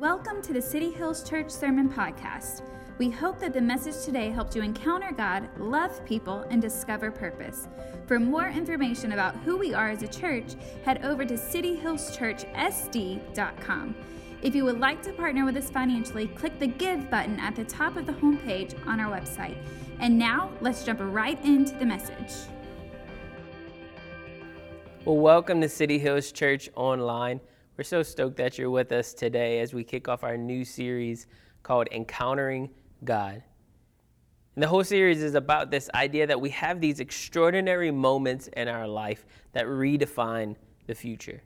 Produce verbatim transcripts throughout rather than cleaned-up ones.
Welcome to the City Hills Church Sermon Podcast. We hope that the message today helped you encounter God, love people, and discover purpose. For more information about who we are as a church, head over to city hills church s d dot com. If you would like to partner with us financially, click the Give button at the top of the homepage on our website. And now, let's jump right into the message. Well, welcome to City Hills Church Online. We're so stoked that you're with us today as we kick off our new series called Encountering God. And the whole series is about this idea that we have these extraordinary moments in our life that redefine the future.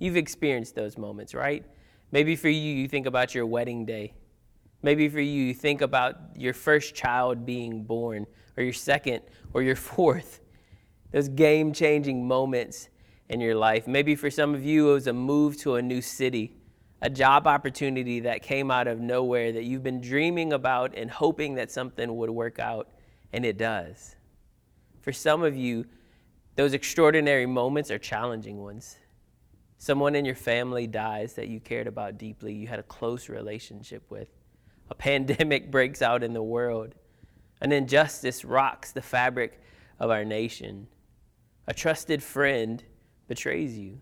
You've experienced those moments, right? Maybe for you, you think about your wedding day. Maybe for you, you think about your first child being born, or your second, or your fourth. Those game-changing moments in your life. Maybe for some of you, it was a move to a new city, a job opportunity that came out of nowhere that you've been dreaming about and hoping that something would work out, and it does. For some of you, those extraordinary moments are challenging ones. Someone in your family dies that you cared about deeply, you had a close relationship with. A pandemic breaks out in the world. An injustice rocks the fabric of our nation. A trusted friend betrays you.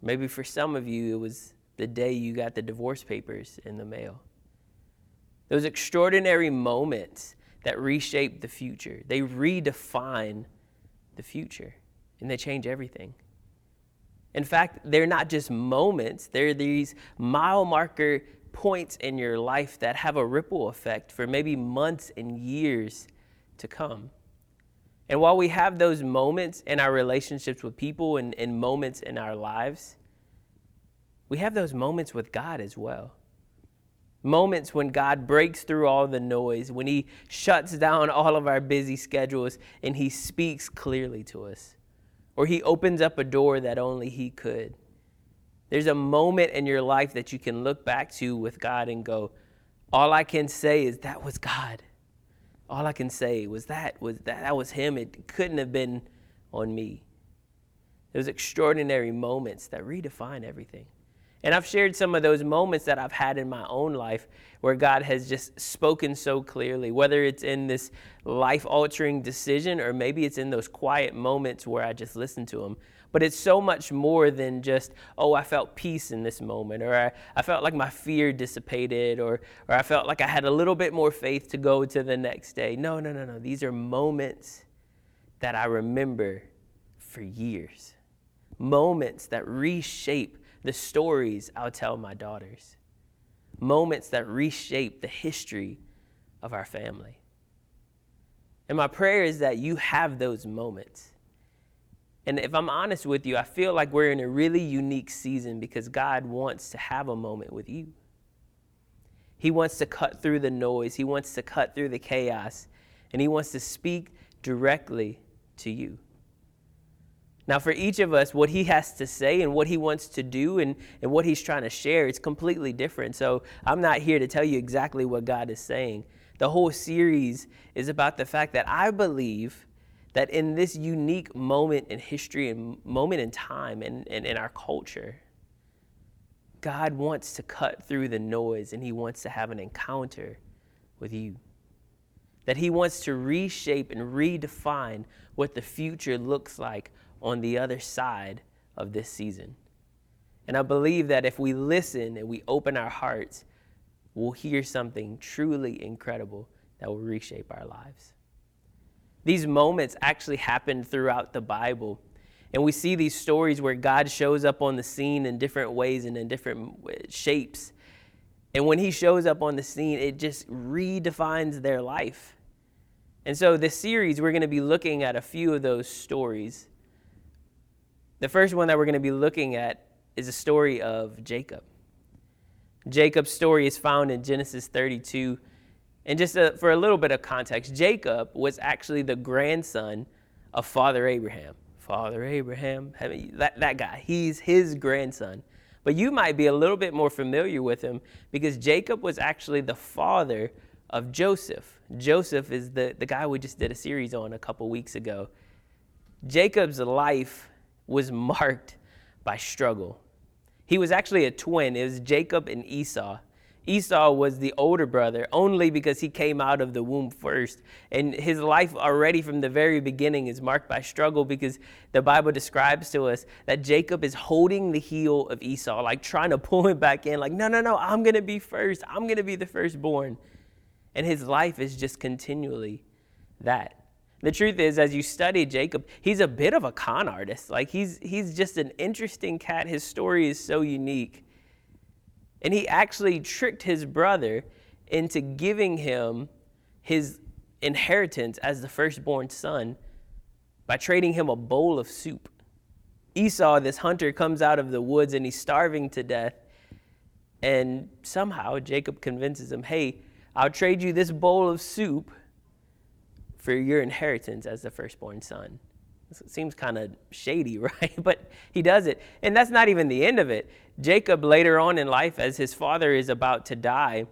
Maybe for some of you, it was the day you got the divorce papers in the mail. Those extraordinary moments that reshape the future, they redefine the future, and they change everything. In fact, they're not just moments, they're these mile marker points in your life that have a ripple effect for maybe months and years to come. And while we have those moments in our relationships with people and, and moments in our lives, we have those moments with God as well. Moments when God breaks through all the noise, when He shuts down all of our busy schedules and He speaks clearly to us, or He opens up a door that only He could. There's a moment in your life that you can look back to with God and go, all I can say is that was God. All I can say was that was that, that was Him. It couldn't have been on me. Those extraordinary moments that redefine everything. And I've shared some of those moments that I've had in my own life where God has just spoken so clearly, whether it's in this life-altering decision or maybe it's in those quiet moments where I just listen to Him. But it's so much more than just, oh, I felt peace in this moment, or I, I felt like my fear dissipated, or, or I felt like I had a little bit more faith to go to the next day. No, no, no, no. These are moments that I remember for years, moments that reshape the stories I'll tell my daughters, moments that reshape the history of our family. And my prayer is that you have those moments. And if I'm honest with you, I feel like we're in a really unique season because God wants to have a moment with you. He wants to cut through the noise. He wants to cut through the chaos. And He wants to speak directly to you. Now, for each of us, what He has to say and what He wants to do and, and what He's trying to share, it's completely different. So I'm not here to tell you exactly what God is saying. The whole series is about the fact that I believe that in this unique moment in history and moment in time and in our culture, God wants to cut through the noise and He wants to have an encounter with you. That He wants to reshape and redefine what the future looks like on the other side of this season. And I believe that if we listen and we open our hearts, we'll hear something truly incredible that will reshape our lives. These moments actually happen throughout the Bible. And we see these stories where God shows up on the scene in different ways and in different shapes. And when He shows up on the scene, it just redefines their life. And so this series, we're going to be looking at a few of those stories. The first one that we're going to be looking at is a story of Jacob. Jacob's story is found in Genesis thirty-two. And just a, for a little bit of context, Jacob was actually the grandson of Father Abraham. Father Abraham, I mean, that, that guy, he's his grandson. But you might be a little bit more familiar with him because Jacob was actually the father of Joseph. Joseph is the, the guy we just did a series on a couple weeks ago. Jacob's life was marked by struggle. He was actually a twin. It was Jacob and Esau. Esau was the older brother only because he came out of the womb first. And his life already from the very beginning is marked by struggle because the Bible describes to us that Jacob is holding the heel of Esau, like trying to pull him back in, like, no, no, no, I'm going to be first. I'm going to be the firstborn. And his life is just continually that. The truth is, as you study Jacob, he's a bit of a con artist. Like he's he's just an interesting cat. His story is so unique. And he actually tricked his brother into giving him his inheritance as the firstborn son by trading him a bowl of soup. Esau, this hunter, comes out of the woods and he's starving to death. And somehow Jacob convinces him, hey, I'll trade you this bowl of soup for your inheritance as the firstborn son. It seems kind of shady, right? But he does it. And that's not even the end of it. Jacob, later on in life, as his father is about to die,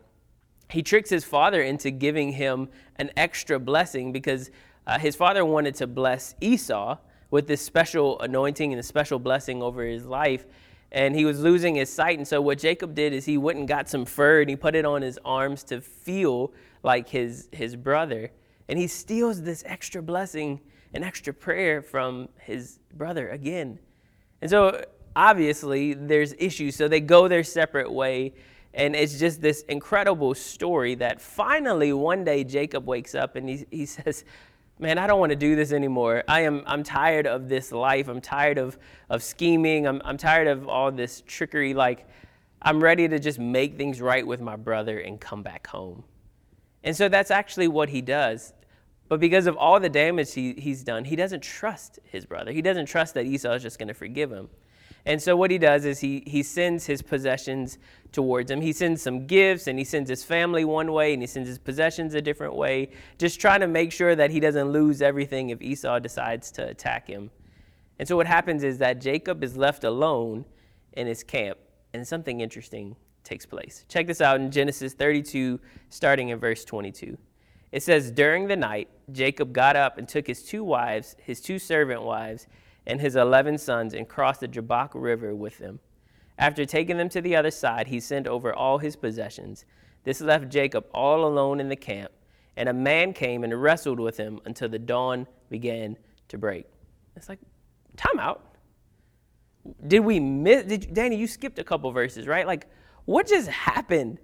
he tricks his father into giving him an extra blessing because uh, his father wanted to bless Esau with this special anointing and a special blessing over his life. And he was losing his sight. And so what Jacob did is he went and got some fur and he put it on his arms to feel like his, his brother. And he steals this extra blessing, an extra prayer from his brother again. And so obviously there's issues. So they go their separate way. And it's just this incredible story that finally one day Jacob wakes up and he, he says, man, I don't want to do this anymore. I am I'm tired of this life. I'm tired of, of scheming. I'm, I'm tired of all this trickery. Like, I'm ready to just make things right with my brother and come back home. And so that's actually what he does. But because of all the damage he, he's done, he doesn't trust his brother. He doesn't trust that Esau is just going to forgive him. And so what he does is he he sends his possessions towards him. He sends some gifts, and he sends his family one way, and he sends his possessions a different way, just trying to make sure that he doesn't lose everything if Esau decides to attack him. And so what happens is that Jacob is left alone in his camp, and something interesting takes place. Check this out in Genesis thirty-two, starting in verse twenty-two. It says, during the night, Jacob got up and took his two wives, his two servant wives, and his eleven sons, and crossed the Jabbok River with them. After taking them to the other side, he sent over all his possessions. This left Jacob all alone in the camp, and a man came and wrestled with him until the dawn began to break. It's like, time out. Did we miss? Did, Danny, you skipped a couple verses, right? Like, what just happened?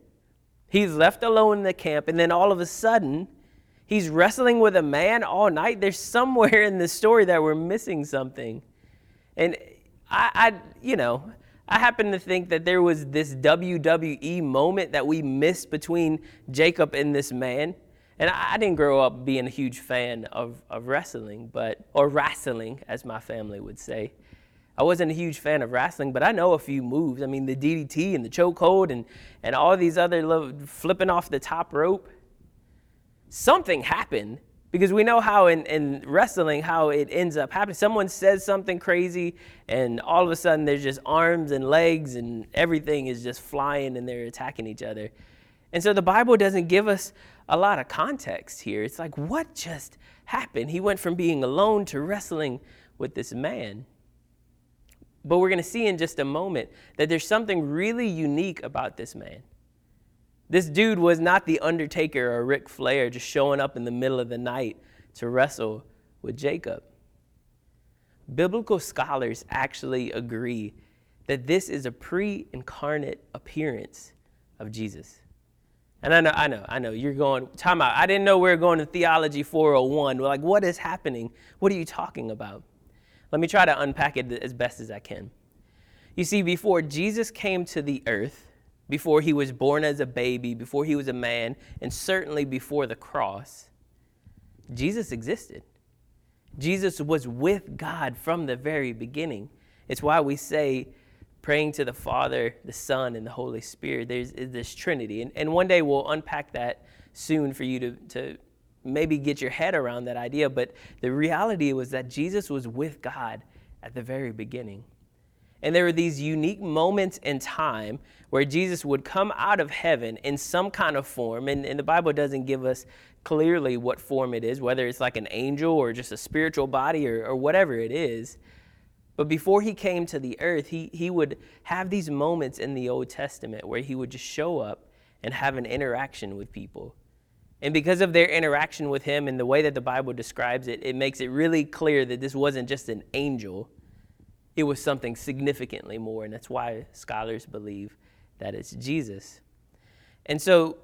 He's left alone in the camp, and then all of a sudden, he's wrestling with a man all night. There's somewhere in the story that we're missing something. And I, I, you know, I happen to think that there was this W W E moment that we missed between Jacob and this man. And I, I didn't grow up being a huge fan of, of wrestling, but or wrestling, as my family would say. I wasn't a huge fan of wrestling, but I know a few moves. I mean, the D D T and the chokehold and, and all these other little flipping off the top rope. Something happened because we know how in, in wrestling, how it ends up happening. Someone says something crazy and all of a sudden there's just arms and legs and everything is just flying and they're attacking each other. And so the Bible doesn't give us a lot of context here. It's like, what just happened? He went from being alone to wrestling with this man. But we're going to see in just a moment that there's something really unique about this man. This dude was not the Undertaker or Ric Flair just showing up in the middle of the night to wrestle with Jacob. Biblical scholars actually agree that this is a pre-incarnate appearance of Jesus. And I know, I know, I know, you're going, time out. I didn't know we were going to Theology four oh one. We're like, what is happening? What are you talking about? Let me try to unpack it as best as I can. You see, before Jesus came to the earth, before he was born as a baby, before he was a man, and certainly before the cross, Jesus existed. Jesus was with God from the very beginning. It's why we say praying to the Father, the Son, and the Holy Spirit. There's this Trinity. And, and one day we'll unpack that soon for you to, to maybe get your head around that idea, but the reality was that Jesus was with God at the very beginning. And there were these unique moments in time where Jesus would come out of heaven in some kind of form, and, and the Bible doesn't give us clearly what form it is, whether it's like an angel or just a spiritual body or, or whatever it is. But before he came to the earth, he, he would have these moments in the Old Testament where he would just show up and have an interaction with people. And because of their interaction with him and the way that the Bible describes it, it makes it really clear that this wasn't just an angel. It was something significantly more, and that's why scholars believe that it's Jesus. And so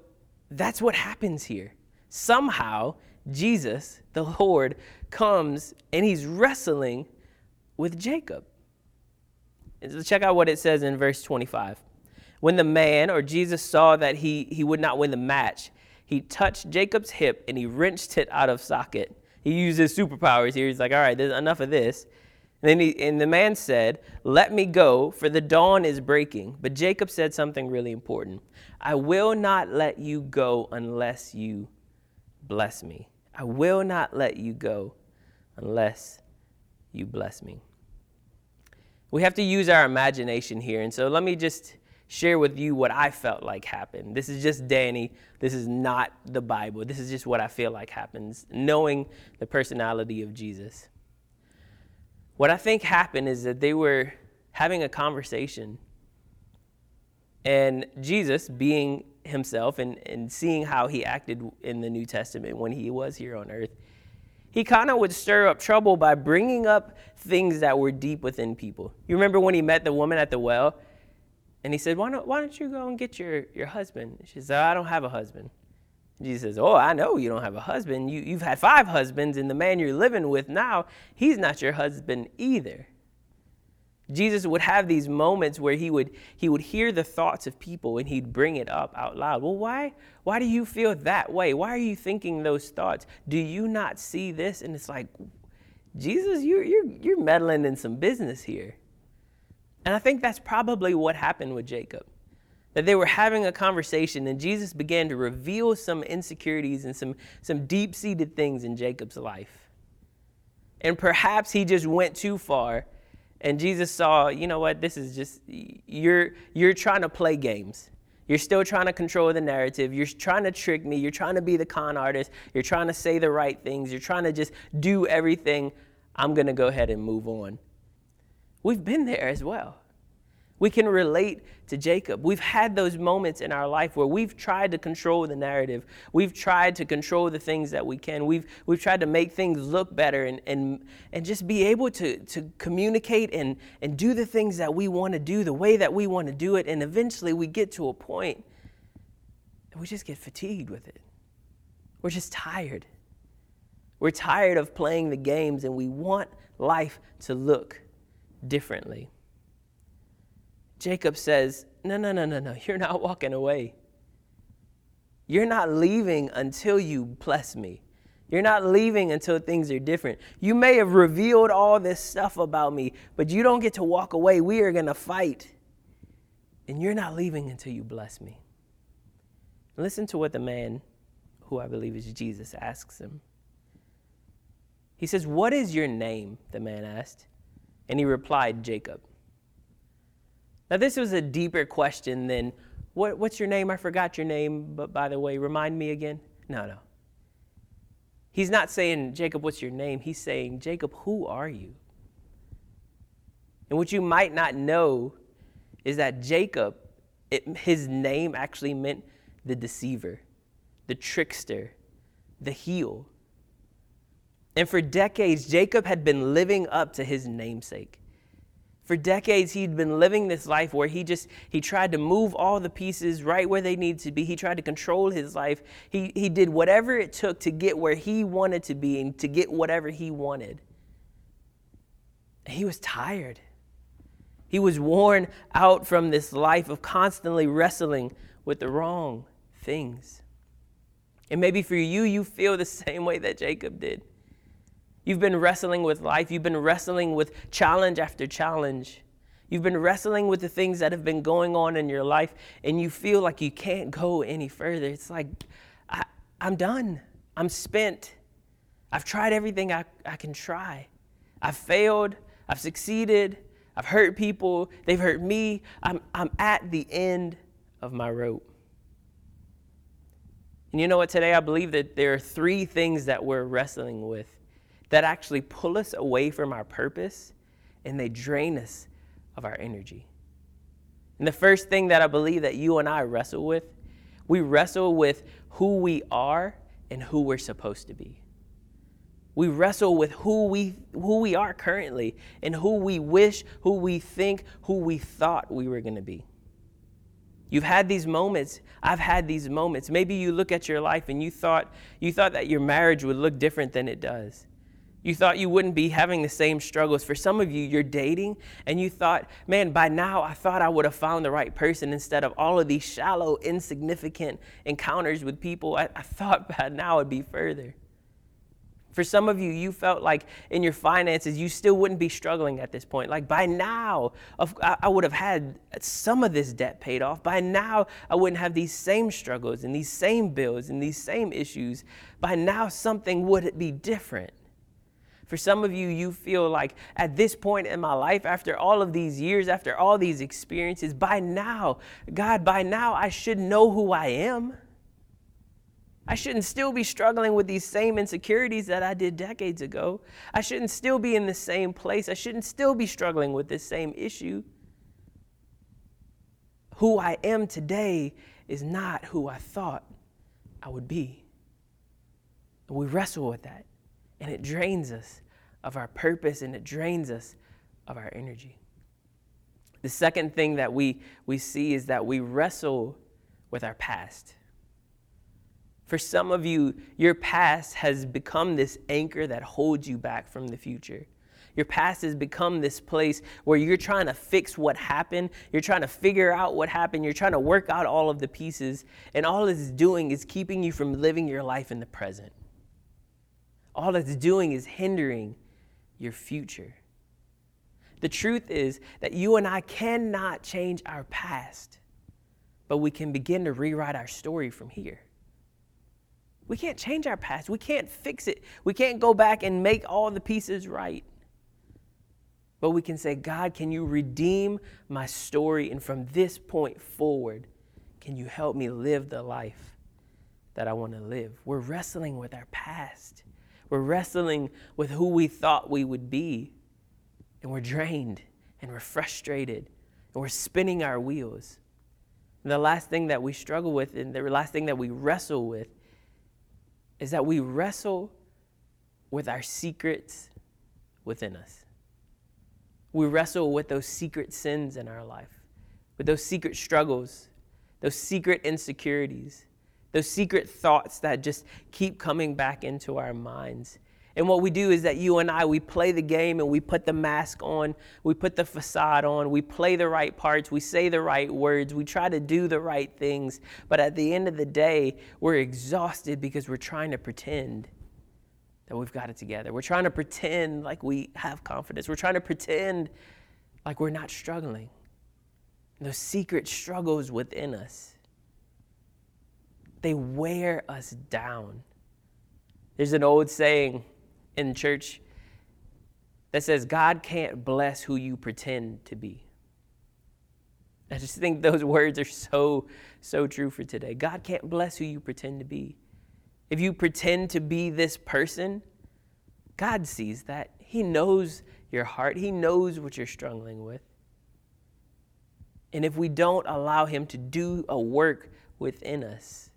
that's what happens here. Somehow, Jesus, the Lord, comes and he's wrestling with Jacob. And check out what it says in verse twenty-five. When the man, or Jesus, saw that he, he would not win the match, he touched Jacob's hip and he wrenched it out of socket. He used his superpowers here. He's like, all right, there's enough of this. And then he, and the man said, let me go, for the dawn is breaking. But Jacob said something really important. I will not let you go unless you bless me. I will not let you go unless you bless me. We have to use our imagination here. And so let me just share with you what I felt like happened. This is just Danny. This is not the Bible. This is just what I feel like happens, knowing the personality of Jesus. What I think happened is that they were having a conversation, and Jesus, being himself and, and seeing how he acted in the New Testament when he was here on earth, he kind of would stir up trouble by bringing up things that were deep within people. You remember when he met the woman at the well, and he said, why don't, why don't you go and get your, your husband? She said, I don't have a husband. Jesus says, oh, I know you don't have a husband. You, you've had five husbands, and the man you're living with now, he's not your husband either. Jesus would have these moments where he would he would hear the thoughts of people, and he'd bring it up out loud. Well, why, why do you feel that way? Why are you thinking those thoughts? Do you not see this? And it's like, Jesus, you're, you're, you're meddling in some business here. And I think that's probably what happened with Jacob. That they were having a conversation, and Jesus began to reveal some insecurities and some, some deep-seated things in Jacob's life. And perhaps he just went too far, and Jesus saw, you know what, this is just, you're, you're trying to play games. You're still trying to control the narrative. You're trying to trick me. You're trying to be the con artist. You're trying to say the right things. You're trying to just do everything. I'm going to go ahead and move on. We've been there as well. We can relate to Jacob. We've had those moments in our life where we've tried to control the narrative. We've tried to control the things that we can. We've we've tried to make things look better and and, and just be able to, to communicate and, and do the things that we want to do, the way that we want to do it. And eventually we get to a point and we just get fatigued with it. We're just tired. We're tired of playing the games, and we want life to look differently. Jacob says, no, no, no, no, no, you're not walking away. You're not leaving until you bless me. You're not leaving until things are different. You may have revealed all this stuff about me, but you don't get to walk away. We are going to fight. And you're not leaving until you bless me. Listen to what the man, who I believe is Jesus, asks him. He says, what is your name? The man asked. And he replied, Jacob. Now, this was a deeper question than, what, what's your name? I forgot your name, but by the way, remind me again. No, no. He's not saying, Jacob, what's your name? He's saying, Jacob, who are you? And what you might not know is that Jacob, it, his name actually meant the deceiver, the trickster, the heel. And for decades, Jacob had been living up to his namesake. For decades, he'd been living this life where he just, he tried to move all the pieces right where they needed to be. He tried to control his life. He, he did whatever it took to get where he wanted to be and to get whatever he wanted. And he was tired. He was worn out from this life of constantly wrestling with the wrong things. And maybe for you, you feel the same way that Jacob did. You've been wrestling with life. You've been wrestling with challenge after challenge. You've been wrestling with the things that have been going on in your life, and you feel like you can't go any further. It's like, I, I'm done. I'm spent. I've tried everything I, I can try. I've failed. I've succeeded. I've hurt people. They've hurt me. I'm, I'm at the end of my rope. And you know what? Today I believe that there are three things that we're wrestling with that actually pull us away from our purpose and they drain us of our energy. And the first thing that I believe that you and I wrestle with, we wrestle with who we are and who we're supposed to be. We wrestle with who we who we are currently and who we wish, who we think, who we thought we were going to be. You've had these moments. I've had these moments. Maybe you look at your life and you thought you thought that your marriage would look different than it does. You thought you wouldn't be having the same struggles. For some of you, you're dating and you thought, man, by now I thought I would have found the right person instead of all of these shallow, insignificant encounters with people. I, I thought by now it'd be further. For some of you, you felt like in your finances, you still wouldn't be struggling at this point. Like by now, I would have had some of this debt paid off. By now, I wouldn't have these same struggles and these same bills and these same issues. By now, something would be different. For some of you, you feel like at this point in my life, after all of these years, after all these experiences, by now, God, by now, I should know who I am. I shouldn't still be struggling with these same insecurities that I did decades ago. I shouldn't still be in the same place. I shouldn't still be struggling with this same issue. Who I am today is not who I thought I would be. And we wrestle with that, and it drains us of our purpose, and it drains us of our energy. The second thing that we, we see is that we wrestle with our past. For some of you, your past has become this anchor that holds you back from the future. Your past has become this place where you're trying to fix what happened. You're trying to figure out what happened. You're trying to work out all of the pieces. And all it's doing is keeping you from living your life in the present. All it's doing is hindering your future. The truth is that you and I cannot change our past, but we can begin to rewrite our story from here. We can't change our past. We can't fix it. We can't go back and make all the pieces right. But we can say, God, can you redeem my story? And from this point forward, can you help me live the life that I want to live? We're wrestling with our past. We're wrestling with who we thought we would be. And we're drained and we're frustrated and we're spinning our wheels. And the last thing that we struggle with and the last thing that we wrestle with is that we wrestle with our secrets within us. We wrestle with those secret sins in our life, with those secret struggles, those secret insecurities, those secret thoughts that just keep coming back into our minds. And what we do is that you and I, we play the game and we put the mask on, we put the facade on, we play the right parts, we say the right words, we try to do the right things. But at the end of the day, we're exhausted because we're trying to pretend that we've got it together. We're trying to pretend like we have confidence. We're trying to pretend like we're not struggling. Those secret struggles within us, they wear us down. There's an old saying in church that says, God can't bless who you pretend to be. I just think those words are so, so true for today. God can't bless who you pretend to be. If you pretend to be this person, God sees that. He knows your heart. He knows what you're struggling with. And if we don't allow him to do a work within us,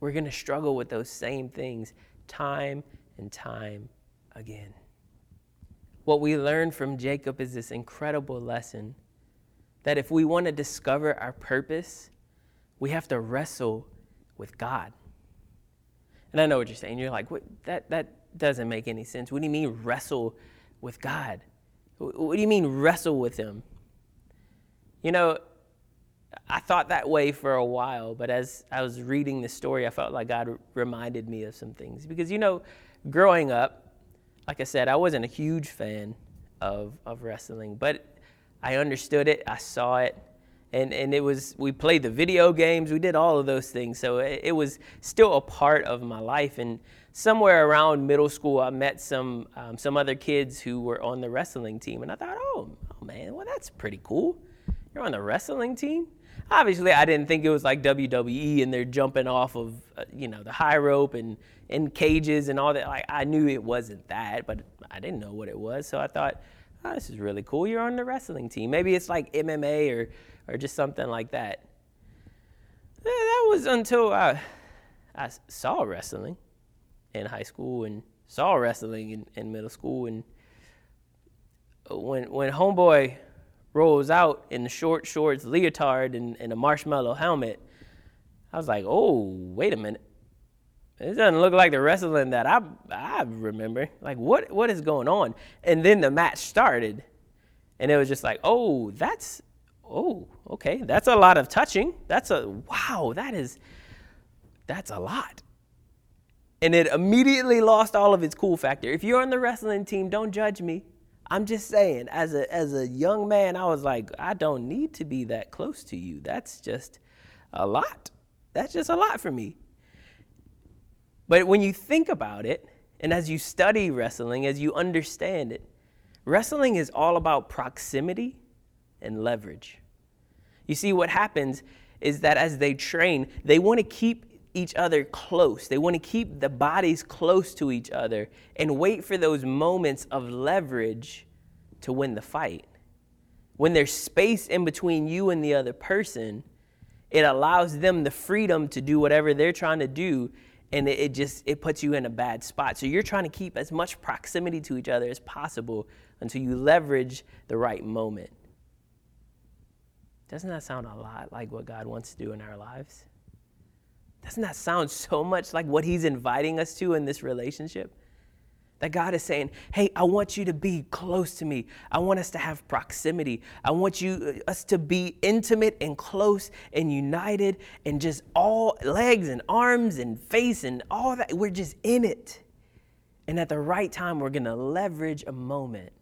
we're going to struggle with those same things time and time again. What we learn from Jacob is this incredible lesson that if we want to discover our purpose, we have to wrestle with God. And I know what you're saying. You're like, what? that that doesn't make any sense. What do you mean wrestle with God? What do you mean wrestle with him? You know, I thought that way for a while, but as I was reading this story, I felt like God reminded me of some things. Because, you know, growing up, like I said, I wasn't a huge fan of of wrestling, but I understood it. I saw it. And and it was, we played the video games. We did all of those things. So it, it was still a part of my life. And somewhere around middle school, I met some um, some other kids who were on the wrestling team. And I thought, oh, oh man, well, that's pretty cool. You're on the wrestling team? Obviously, I didn't think it was like W W E and they're jumping off of, uh, you know, the high rope and in cages and all that. Like, I knew it wasn't that, but I didn't know what it was. So I thought, oh, this is really cool. You're on the wrestling team. Maybe it's like M M A or, or just something like that. Yeah, that was until I, I saw wrestling in high school and saw wrestling in, in middle school. And when when homeboy rolls out in the short shorts, leotard, and, and a marshmallow helmet, I was like, oh, wait a minute. It doesn't look like the wrestling that I I remember. Like, what what is going on? And then the match started, and it was just like, oh, that's, oh, okay, that's a lot of touching. That's a, wow, that is, that's a lot. And it immediately lost all of its cool factor. If you're on the wrestling team, don't judge me. I'm just saying, as a as a young man, I was like, I don't need to be that close to you. That's just a lot. That's just a lot for me. But when you think about it, and as you study wrestling, as you understand it, wrestling is all about proximity and leverage. You see, what happens is that as they train, they want to keep each other close. They want to keep the bodies close to each other and wait for those moments of leverage to win the fight. When there's space in between you and the other person, it allows them the freedom to do whatever they're trying to do, and it, it just it puts you in a bad spot. So you're trying to keep as much proximity to each other as possible until you leverage the right moment. Doesn't that sound a lot like what God wants to do in our lives? Doesn't that sound so much like what he's inviting us to in this relationship? That God is saying, hey, I want you to be close to me. I want us to have proximity. I want you us to be intimate and close and united and just all legs and arms and face and all that. We're just in it. And at the right time, we're going to leverage a moment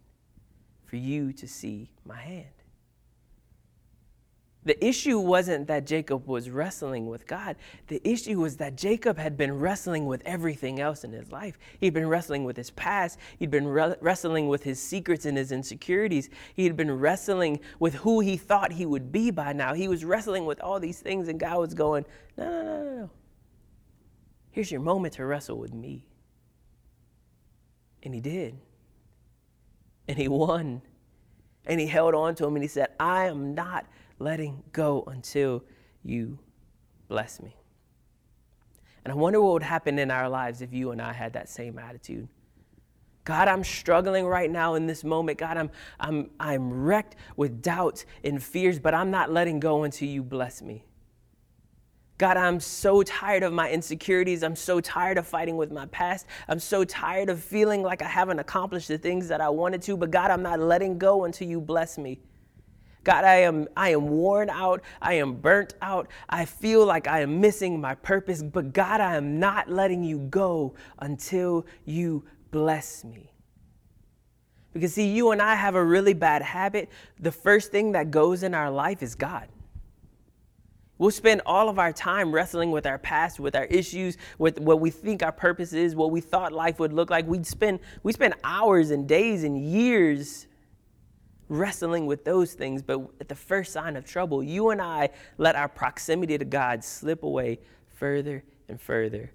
for you to see my hand. The issue wasn't that Jacob was wrestling with God. The issue was that Jacob had been wrestling with everything else in his life. He'd been wrestling with his past. He'd been re- wrestling with his secrets and his insecurities. He'd been wrestling with who he thought he would be by now. He was wrestling with all these things, and God was going, no, no, no, no, no. Here's your moment to wrestle with me. And he did. And he won. And he held on to him, and he said, I am not letting go until you bless me. And I wonder what would happen in our lives if you and I had that same attitude. God, I'm struggling right now in this moment. God, I'm I'm I'm wrecked with doubts and fears, but I'm not letting go until you bless me. God, I'm so tired of my insecurities. I'm so tired of fighting with my past. I'm so tired of feeling like I haven't accomplished the things that I wanted to, but God, I'm not letting go until you bless me. God, I am I am worn out. I am burnt out. I feel like I am missing my purpose. But God, I am not letting you go until you bless me. Because see, you and I have a really bad habit. The first thing that goes in our life is God. We'll spend all of our time wrestling with our past, with our issues, with what we think our purpose is, what we thought life would look like. We'd spend, we spend hours and days and years wrestling with those things, but at the first sign of trouble, you and I let our proximity to God slip away further and further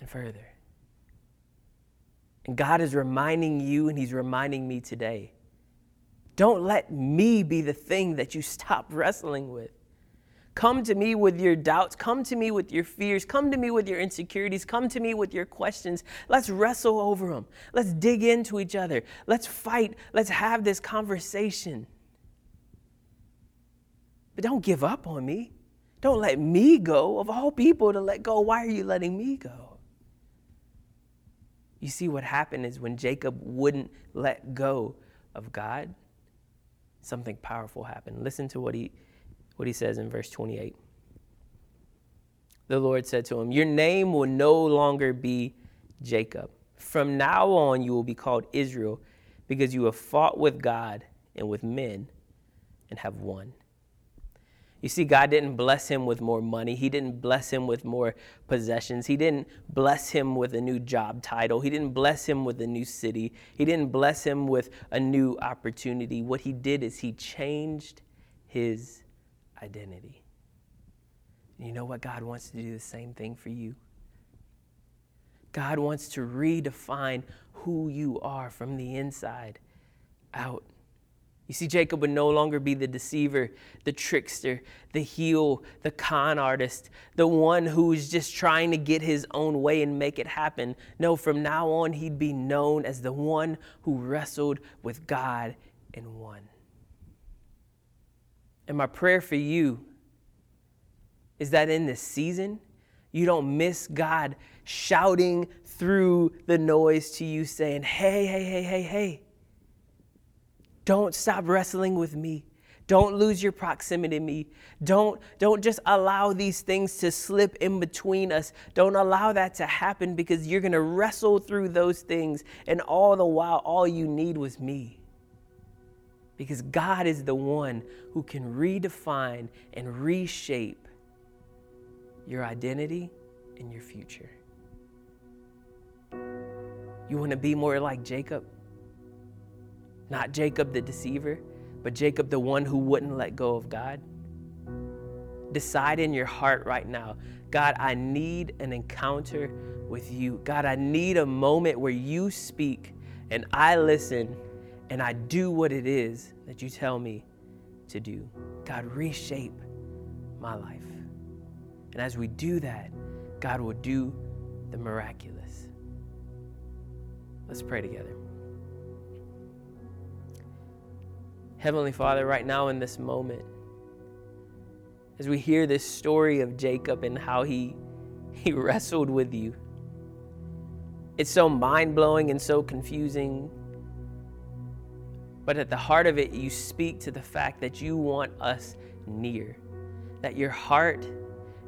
and further. And God is reminding you, and he's reminding me today, don't let me be the thing that you stop wrestling with. Come to me with your doubts. Come to me with your fears. Come to me with your insecurities. Come to me with your questions. Let's wrestle over them. Let's dig into each other. Let's fight. Let's have this conversation. But don't give up on me. Don't let me go. Of all people to let go, why are you letting me go? You see, what happened is when Jacob wouldn't let go of God, something powerful happened. Listen to what he What he says in verse twenty-eight. The Lord said to him, your name will no longer be Jacob. From now on, you will be called Israel, because you have fought with God and with men and have won. You see, God didn't bless him with more money. He didn't bless him with more possessions. He didn't bless him with a new job title. He didn't bless him with a new city. He didn't bless him with a new opportunity. What he did is he changed his identity. And you know what? God wants to do the same thing for you. God wants to redefine who you are from the inside out. You see, Jacob would no longer be the deceiver, the trickster, the heel, the con artist, the one who's just trying to get his own way and make it happen. No, from now on, he'd be known as the one who wrestled with God and won. And my prayer for you is that in this season, you don't miss God shouting through the noise to you saying, hey, hey, hey, hey, hey. Don't stop wrestling with me. Don't lose your proximity to me. Don't, don't just allow these things to slip in between us. Don't allow that to happen, because you're going to wrestle through those things. And all the while, all you need was me. Because God is the one who can redefine and reshape your identity and your future. You want to be more like Jacob? Not Jacob the deceiver, but Jacob the one who wouldn't let go of God. Decide in your heart right now, God, I need an encounter with you. God, I need a moment where you speak and I listen and I do what it is that you tell me to do. God, reshape my life. And as we do that, God will do the miraculous. Let's pray together. Heavenly Father, right now in this moment, as we hear this story of Jacob and how he, he wrestled with you, it's so mind-blowing and so confusing. But at the heart of it, you speak to the fact that you want us near, that your heart,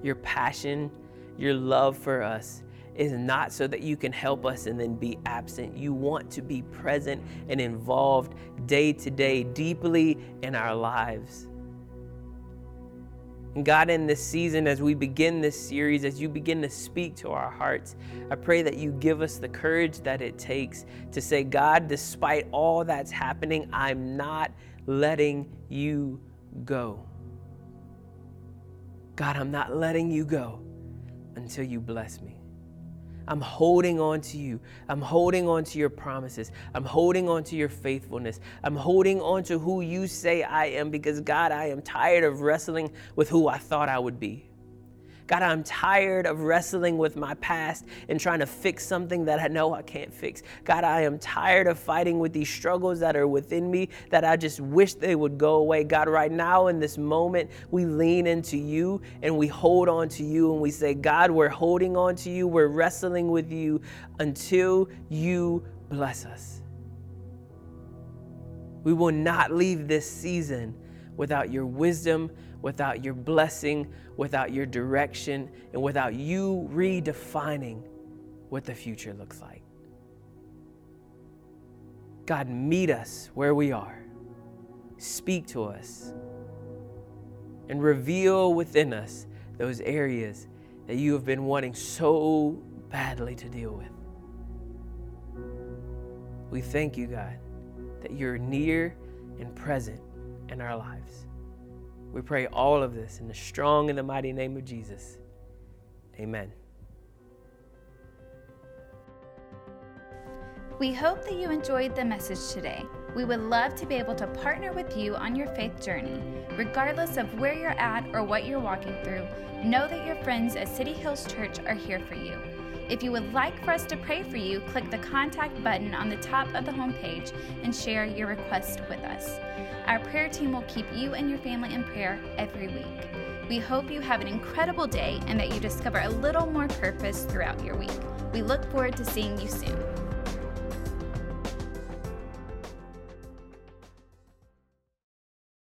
your passion, your love for us is not so that you can help us and then be absent. You want to be present and involved day to day, deeply in our lives. And God, in this season, as we begin this series, as you begin to speak to our hearts, I pray that you give us the courage that it takes to say, God, despite all that's happening, I'm not letting you go. God, I'm not letting you go until you bless me. I'm holding on to you. I'm holding on to your promises. I'm holding on to your faithfulness. I'm holding on to who you say I am, because God, I am tired of wrestling with who I thought I would be. God, I'm tired of wrestling with my past and trying to fix something that I know I can't fix. God, I am tired of fighting with these struggles that are within me that I just wish they would go away. God, right now in this moment, we lean into you and we hold on to you and we say, God, we're holding on to you. We're wrestling with you until you bless us. We will not leave this season without your wisdom, without your blessing, without your direction, and without you redefining what the future looks like. God, meet us where we are. Speak to us and reveal within us those areas that you have been wanting so badly to deal with. We thank you, God, that you're near and present in our lives. We pray all of this in the strong and the mighty name of Jesus. Amen. We hope that you enjoyed the message today. We would love to be able to partner with you on your faith journey. Regardless of where you're at or what you're walking through, know that your friends at City Hills Church are here for you. If you would like for us to pray for you, click the contact button on the top of the homepage and share your request with us. Our prayer team will keep you and your family in prayer every week. We hope you have an incredible day and that you discover a little more purpose throughout your week. We look forward to seeing you soon.